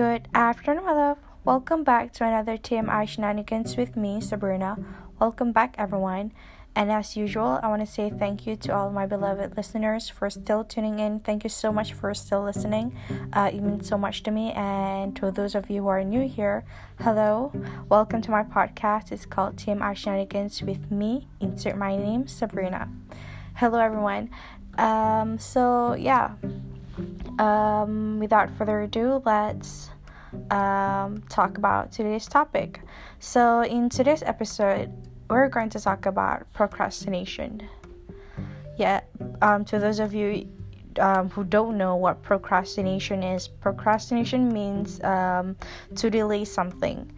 Good afternoon, my love. Welcome back to another TMI Shenanigans with me, Sabrina. Welcome back, everyone. And as usual, I want to say thank you to all my beloved listeners for still tuning in. Thank you so much for still listening. It means so much to me. And to those of you who are new here, hello. Welcome to my podcast. It's called TMI Shenanigans with me. Insert my name, Sabrina. Hello, everyone. Without further ado, let's talk about today's topic. So in today's episode, we're going to talk about procrastination. To those of you who don't know what procrastination is, procrastination means to delay something.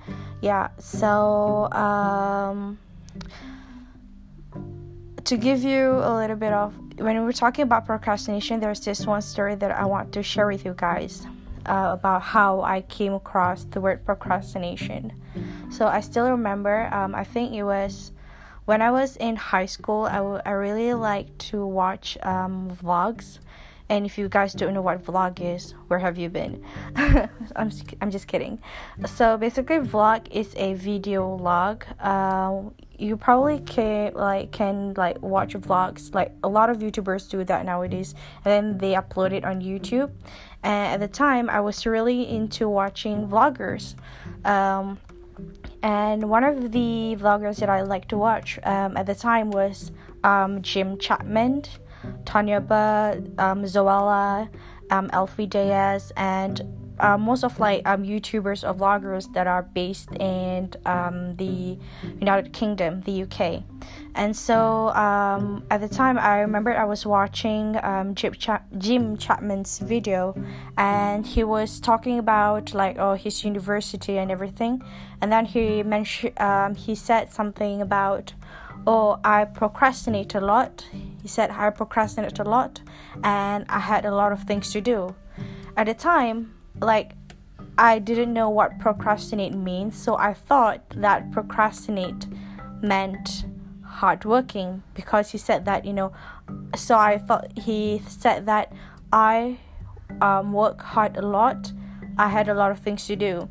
To give you a little bit of, when we're talking about procrastination, there's this one story that I want to share with you guys about how I came across the word procrastination. So I still remember, I think it was when I was in high school, I really liked to watch vlogs. And if you guys don't know what vlog is, where have you been? I'm just kidding. So basically, vlog is a video log. You probably can watch vlogs. Like a lot of YouTubers do that nowadays, and then they upload it on YouTube. And at the time, I was really into watching vloggers. And one of the vloggers that I liked to watch at the time was Jim Chapman, Tanya Ba, Zoella, Alfie Deyes, and most of YouTubers or vloggers that are based in the United Kingdom, the UK. And so at the time, I remember I was watching Jim Chapman's video, and he was talking about his university and everything. And then he mentioned, he said something about, I procrastinate a lot. He said, I procrastinate a lot, and I had a lot of things to do. At the time, I didn't know what procrastinate means, so I thought that procrastinate meant hardworking, because he said that, so I thought he said that I work hard a lot, I had a lot of things to do.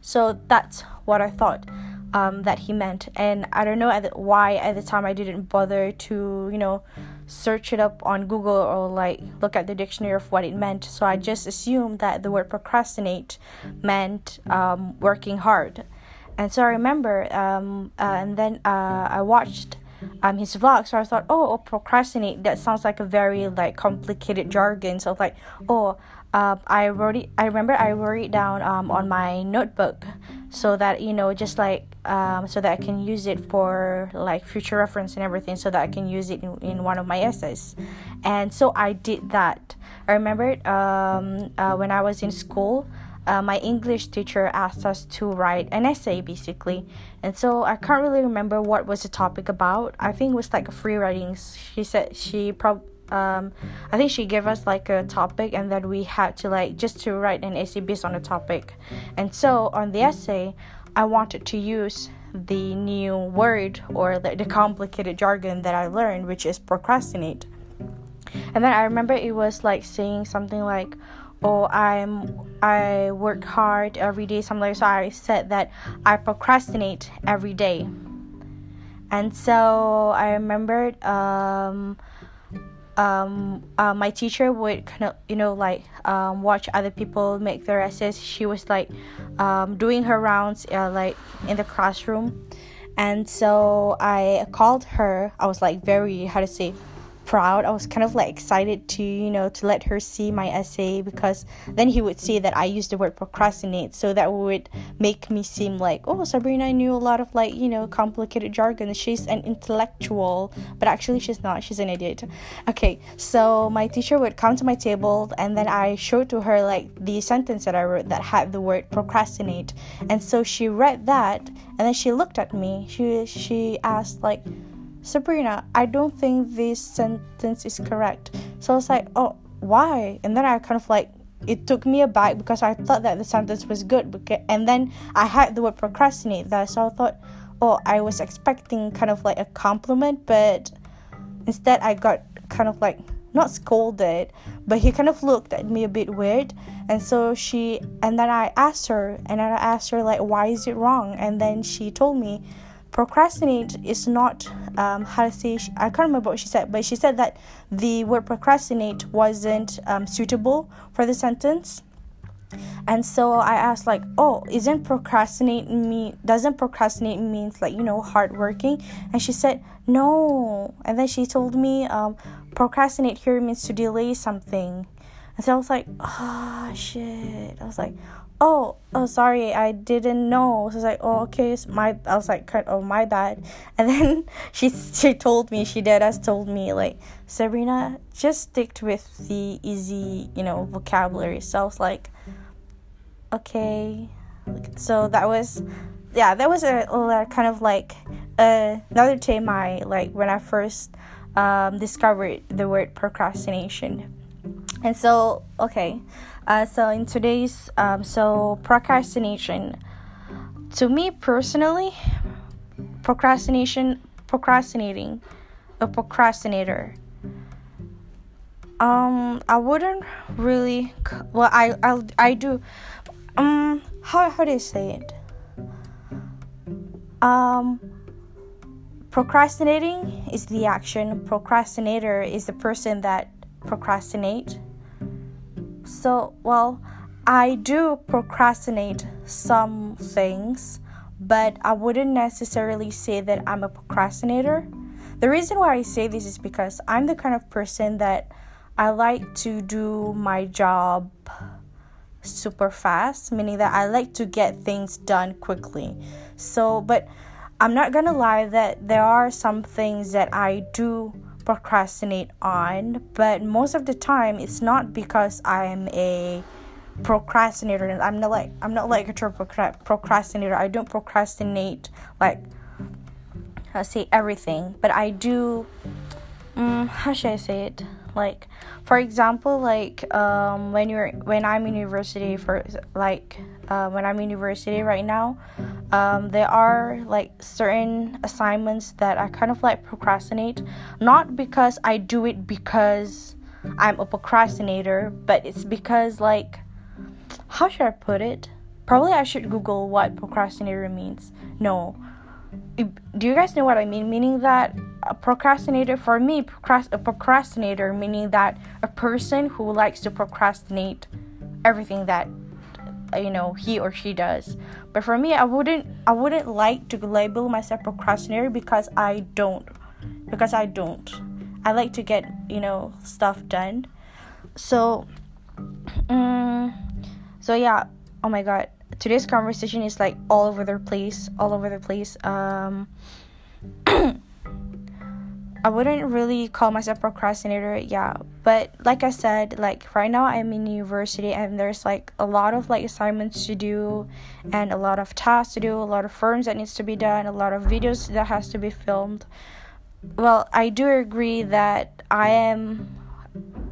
So that's what I thought that he meant, and I don't know why at the time I didn't bother to search it up on Google or look at the dictionary of what it meant. So I just assumed that the word procrastinate meant working hard. And so I remember I watched his vlog, so I thought, procrastinate, that sounds like a very complicated jargon. So I wrote it down on my notebook so that so that I can use it for future reference and everything, so that I can use it in one of my essays. And so I did that. I remembered when I was in school, my English teacher asked us to write an essay, basically. And so I can't really remember what was the topic about. I think it was a free writing. She said she probably I think she gave us a topic, and then we had to just write an essay based on the topic. And so on the essay, I wanted to use the new word or the complicated jargon that I learned, which is procrastinate. And then I remember it was saying something I work hard every day, something like that. So I said that I procrastinate every day. And so I remembered my teacher would watch other people make their essays. She was doing her rounds in the classroom. And so I called her. I was very, how to say, proud. I was kind of excited to to let her see my essay, because then he would see that I used the word procrastinate, so that would make me seem Sabrina knew a lot of complicated jargon, she's an intellectual, but actually she's not, she's an idiot. Okay, so my teacher would come to my table, and then I showed to her the sentence that I wrote that had the word procrastinate. And so she read that, and then she looked at me, she asked Sabrina, I don't think this sentence is correct. So I was why? And then I it took me aback, because I thought that the sentence was good, and then I had the word procrastinate there. So I thought, I was expecting a compliment, but instead I got not scolded, but he kind of looked at me a bit weird. And so I asked her like, why is it wrong? And then she told me procrastinate is not I can't remember what she said, but she said that the word procrastinate wasn't suitable for the sentence. And so I asked, like, oh, doesn't procrastinate means, like, you know, hardworking? And she said no. And then she told me procrastinate here means to delay something. And so I was like, oh shit. I was like, oh sorry, I didn't know. So I was like, oh okay, so my bad. And then she told me like, Sabrina, just stick with the easy, you know, vocabulary. So I was like, okay. So that was a kind of like another TMI, like when I first discovered the word procrastination. And so okay. So in today's, procrastination, to me personally, procrastinating, a procrastinator, I wouldn't really, well, I do, how do you say it? Procrastinating is the action, procrastinator is the person that procrastinates. So, well, I do procrastinate some things, but I wouldn't necessarily say that I'm a procrastinator. The reason why I say this is because I'm the kind of person that I like to do my job super fast, meaning that I like to get things done quickly. So, but I'm not gonna lie that there are some things that I do procrastinate on, but most of the time it's not because I'm a procrastinator. I'm not like a procrastinator. I don't procrastinate, like, I say everything, but I do, how should I say it? Like, for example, like when I'm in university right now, there are like certain assignments that I kind of like procrastinate, not because I do it because I'm a procrastinator, but it's because, like, how should I put it? Probably I should Google what procrastinator means. No, do you guys know what I mean? Meaning that a procrastinator meaning that a person who likes to procrastinate everything that, you know, he or she does. But for me, I wouldn't like to label myself procrastinator because I don't. I like to get, you know, stuff done. So so yeah, oh my god, today's conversation is like all over the place. I wouldn't really call myself procrastinator, yeah. But like I said, like right now I'm in university and there's like a lot of like assignments to do and a lot of tasks to do, a lot of forms that needs to be done, a lot of videos that has to be filmed. Well, I do agree that I am,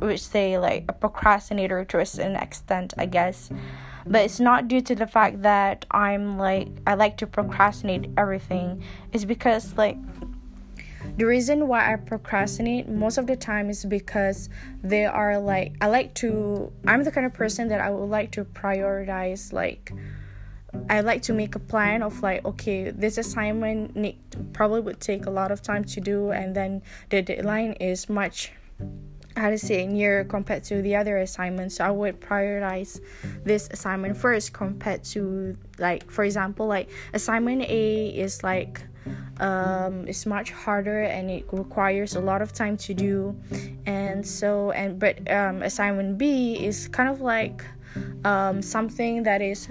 which say, like a procrastinator to a certain extent, I guess. But it's not due to the fact that I like to procrastinate everything. It's because, like, the reason why I procrastinate most of the time is because I'm the kind of person that I would like to prioritize, like, I like to make a plan of, like, okay, this assignment probably would take a lot of time to do, and then the deadline is much, how to say, near compared to the other assignment. So I would prioritize this assignment first compared to, like, for example, like assignment A is like it's much harder and it requires a lot of time to do, but assignment B is kind of like something that is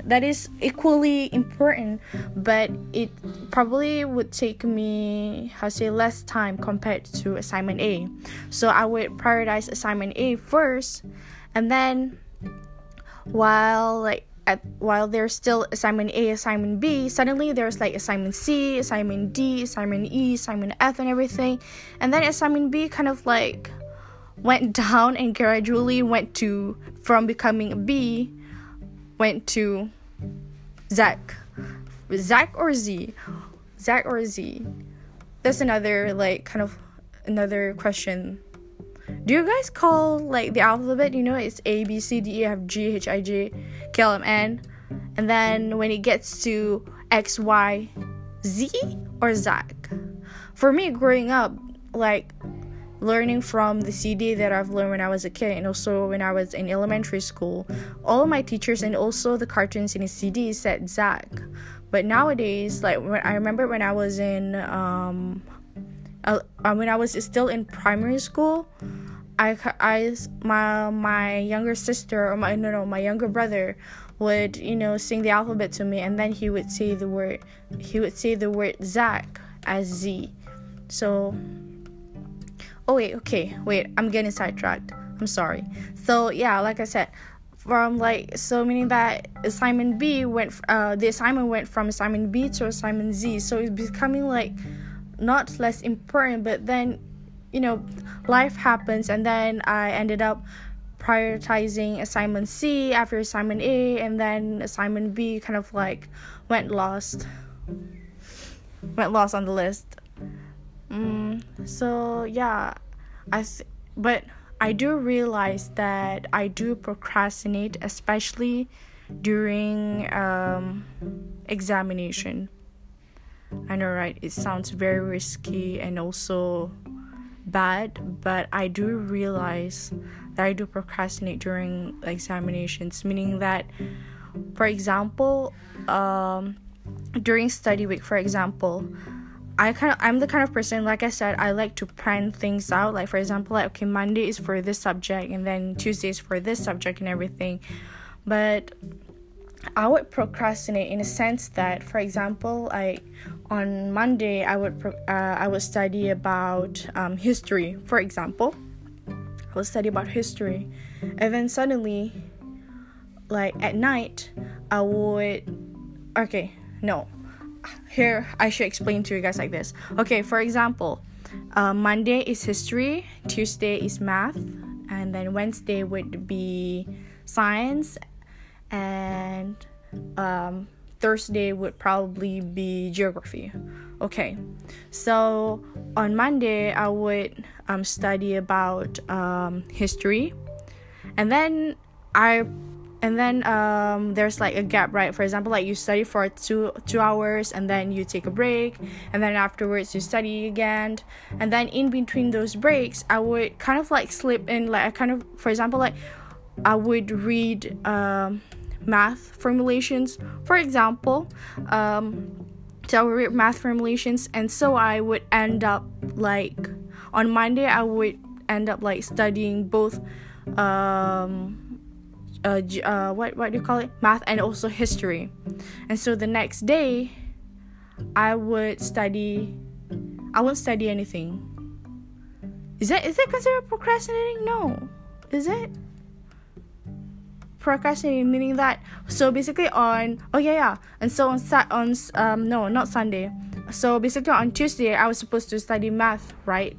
equally important, but it probably would take me, how to say, less time compared to assignment A. So I would prioritize assignment A first, and then while there's still assignment A, assignment B, suddenly there's like assignment C, assignment D, assignment E, assignment F, and everything. And then assignment B kind of like went down and gradually from becoming a B, went to Zach or Z. That's another question Do you guys call, like, the alphabet? You know, it's A, B, C, D, E, F, G, H, I, J, K, L, M, N. And then when it gets to X, Y, Z or Zach? For me, growing up, like, learning from the CD that I've learned when I was a kid, and also when I was in elementary school, all of my teachers and also the cartoons in the CD said Zach. But nowadays, like, when I remember when I was in when I was still in primary school, my younger sister or my younger brother would, you know, sing the alphabet to me, and then he would say the word Zach as Z. So I'm getting sidetracked. I'm sorry. So yeah, like I said, meaning that the assignment went from assignment B to assignment Z. So it's becoming like not less important, but then, you know, life happens, and then I ended up prioritizing assignment C after assignment A, and then assignment B kind of like went lost on the list. But I do realize that I do procrastinate, especially during examination. I know, right? It sounds very risky and also bad, but I do realize that I do procrastinate during examinations, meaning that, for example, during study week, for example, I'm the kind of person, like I said, I like to plan things out. Like, for example, Monday is for this subject, and then Tuesday is for this subject and everything. But I would procrastinate in a sense that, for example, on Monday I would study about history. For example, I would study about history, and then suddenly, at night, I would. Okay, no. Here, I should explain to you guys like this. Okay, for example, Monday is history, Tuesday is math, and then Wednesday would be science, and Thursday would probably be geography. Okay, so on Monday, I would study about history, and then there's a gap, right? For example, you study for two hours, and then you take a break, and then afterwards you study again. And then in between those breaks, I would kind of slip in, for example, I would read math formulations. For example, so I would read math formulations, and so I would end up on Monday I would end up studying both. What do you call it? Math and also history. And so the next day, I won't study anything. Is that considered procrastinating? No. Is it? Procrastinating, meaning that, so basically on Tuesday, I was supposed to study math, right?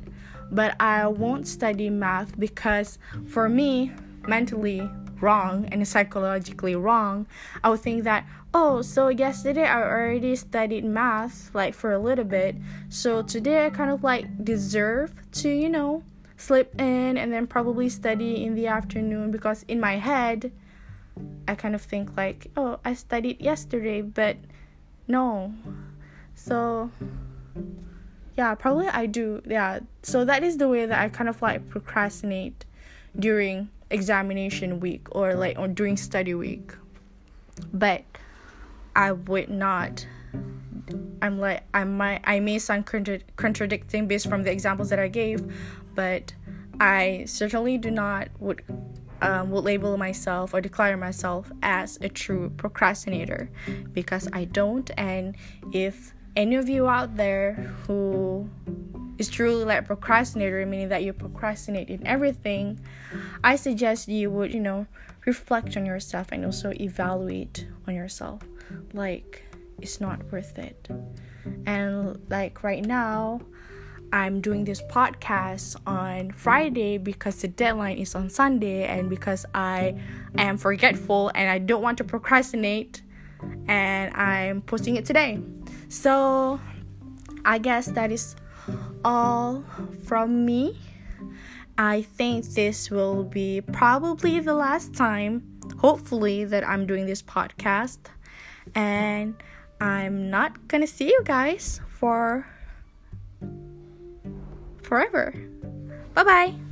But I won't study math because for me, mentally wrong and psychologically wrong, I would think that, so yesterday I already studied math for a little bit, so today I kind of deserve to, you know, slip in and then probably study in the afternoon, because in my head I kind of think I studied yesterday, but no. So yeah, probably I do. Yeah, so that is the way that I kind of procrastinate during examination week or during study week. But I would not. I may sound contradicting based from the examples that I gave, but I certainly do not would label myself or declare myself as a true procrastinator, because I don't. And if any of you out there who is truly procrastinator, meaning that you procrastinate in everything, I suggest you would, you know, reflect on yourself and also evaluate on yourself. It's not worth it. And right now, I'm doing this podcast on Friday because the deadline is on Sunday, and because I am forgetful and I don't want to procrastinate, and I'm posting it today. So I guess that is all from me, I think this will be probably the last time, hopefully, that I'm doing this podcast. And I'm not gonna see you guys for forever. Bye-bye.